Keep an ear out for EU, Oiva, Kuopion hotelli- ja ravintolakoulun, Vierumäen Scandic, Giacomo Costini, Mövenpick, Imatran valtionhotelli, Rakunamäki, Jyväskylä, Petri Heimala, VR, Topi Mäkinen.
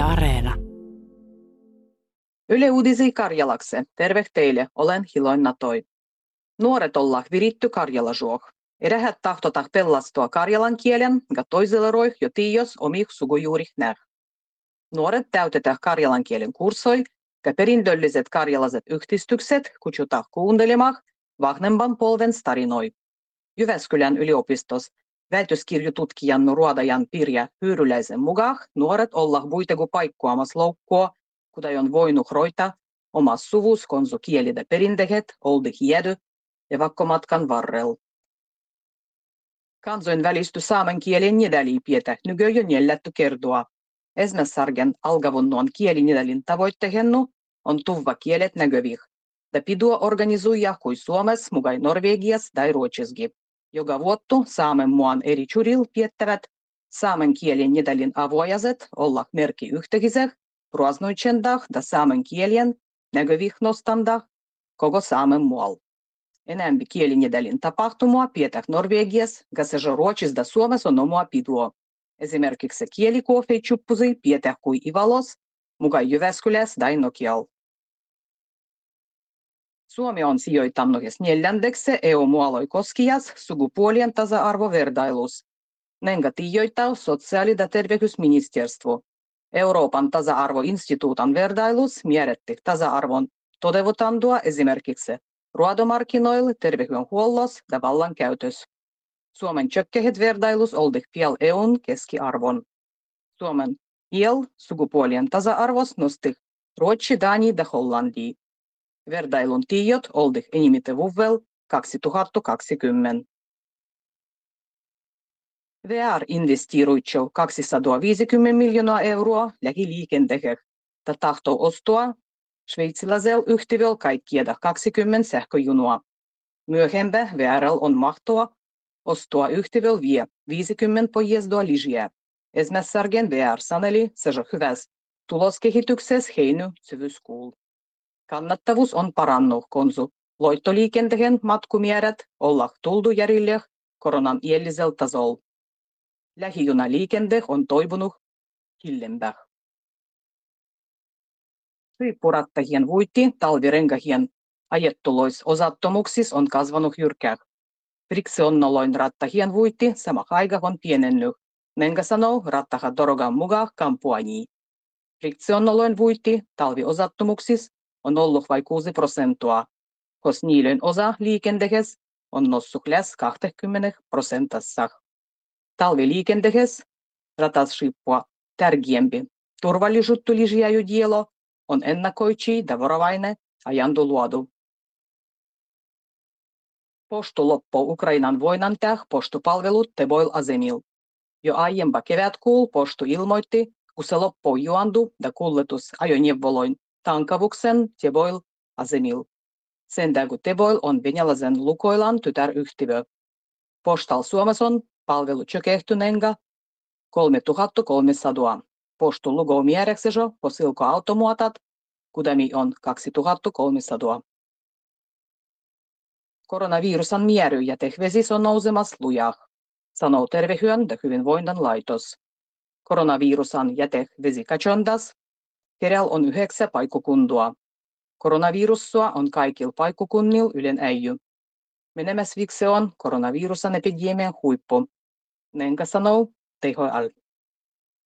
Yle Areena. Yle Uudisi Karjalaksi. Terve teille, olen Hiloina Toi. Nuoret ollaan viritty karjalajuok. Erähät tahtotah pelastua karjalan kielen, ja toisella roih jo tiios omih sugujuurih näh. Nuoret täytetään karjalan kielen kurssoi, ja perindölliset karjalaiset yhdistykset kutsutah kuuntelemah vahvemman polven tarinoi. Jyväskylän yliopistos väitöskirjututkijan ruodajan Pirja Hyyryläisen mugah nuoret ollaan vuitegu paikkuamas loukkua, kuda on voinut roita omas suvus konsu kielidä perintehet oldih jäädy evakkomatkan varrel. Kansoin välisty saamen kielen nedäliä pietä nykyjön jällätty kertua. Esmässargen algavunnon kielinedälin tavoittehennu on tuvva kielet nägövih. Da pidua organizuja kui Suomes, mugai Norvegias tai Ruotsisgi. Joka vuottu saamen muan eri churil piettävät saamen kielen nedälin avoajazet olla merki yhtehiseh, ruaznoitsendah da saamen kielen nägövih nostandah koko saamen mual. Enämpi kielinedälin tapahtumua pietah Norvegias, gaseja Ruotsis da Suomes on omua pidua. Esimerkiksi kielikuofeichuppusi pietah kui Ivalos, mugai Jyväskyläs da Nokial. Suomi on sijoittanut 4. EU-mualoi koskijas sukupuolien tasa-arvovertailus. Nenga tijoittaa sosiaali- ja terveysministeriö. Euroopan tasa-arvoinstituutan vertailus määritti tasa-arvon toteutantua esimerkiksi ruodomarkkinoilla, terveydenhuollos ja vallankäytös. Suomen tjökkehet vertailus oldih piel EUn keskiarvon. Suomen iel sukupuolien tasa-arvos nostih Ruotsi, Dani ja Hollanti. Verdailun tiijot oldih enimitevuvel 2020. VR investiiruitsev 250 miljoonaa euroa lähiliikenteheh, ta tahtoo ostua sveitsiläisel yhtiöl kaikkieda 20 sähköjunua. Myöhempä VRL on mahtoa ostua yhtiöl vie 50 pojezdua lisää. Esmässargen VR saneli seja hyväs tuloskehitykses heiny syvyskuul. Kannattavuus on parannuh konsu loittoliikentehen matkumäärät ollah tuldu järjelleh koronan iällisel tasol. Lähijunaliikenteh on toivunuh hillembäh. Riippurattahien vuitti talvirengahien ajettulois osattomuksis on kasvanuh jyrkäh. Friksionnoloin rattahien vuitti samah aigah on pienennyh. Nenga sanoo rattaha dorogan mugah kampuanii. Friksionnoloin vuitti talviosattomuksis on ollut vain 6%, koska niiden osa liikenteessä on noussut lähes 20%. Talviliikenteessä ratashipua tärkeämpi turvallisuutta lisääjä dielo on ennakoitsiä ja varovainen ajandu luodu. Postu loppuu Ukrainan voinan täh postupalvelut tevoil asemil. Jo aiempa kevätkuul postu ilmoitti, kun se loppuu juondu ja kulletus ajoneuvoloin tankavuksen tevoil asemil. Sen tägu tevoil on venäläisen lukoilan tytäryhtiö. Postal Suomessa on palvelu tjökehtynenga 3300. Postu lugou määräksejo posilkoautomuotat, kudami on 2300. Koronavirusan määryjä tehvesis on nousemas lujah, sanoo Tervehyön ja hyvinvoinnin laitos. Koronavirusan jätehvesi katsondas Kerel on 9 paikkakuntaa. Koronavirussua on kaikilla paikkakunnilla ylen äijy. Menemäs viksi on koronavirusan epidemian huippu. Nenkä sanoo THL.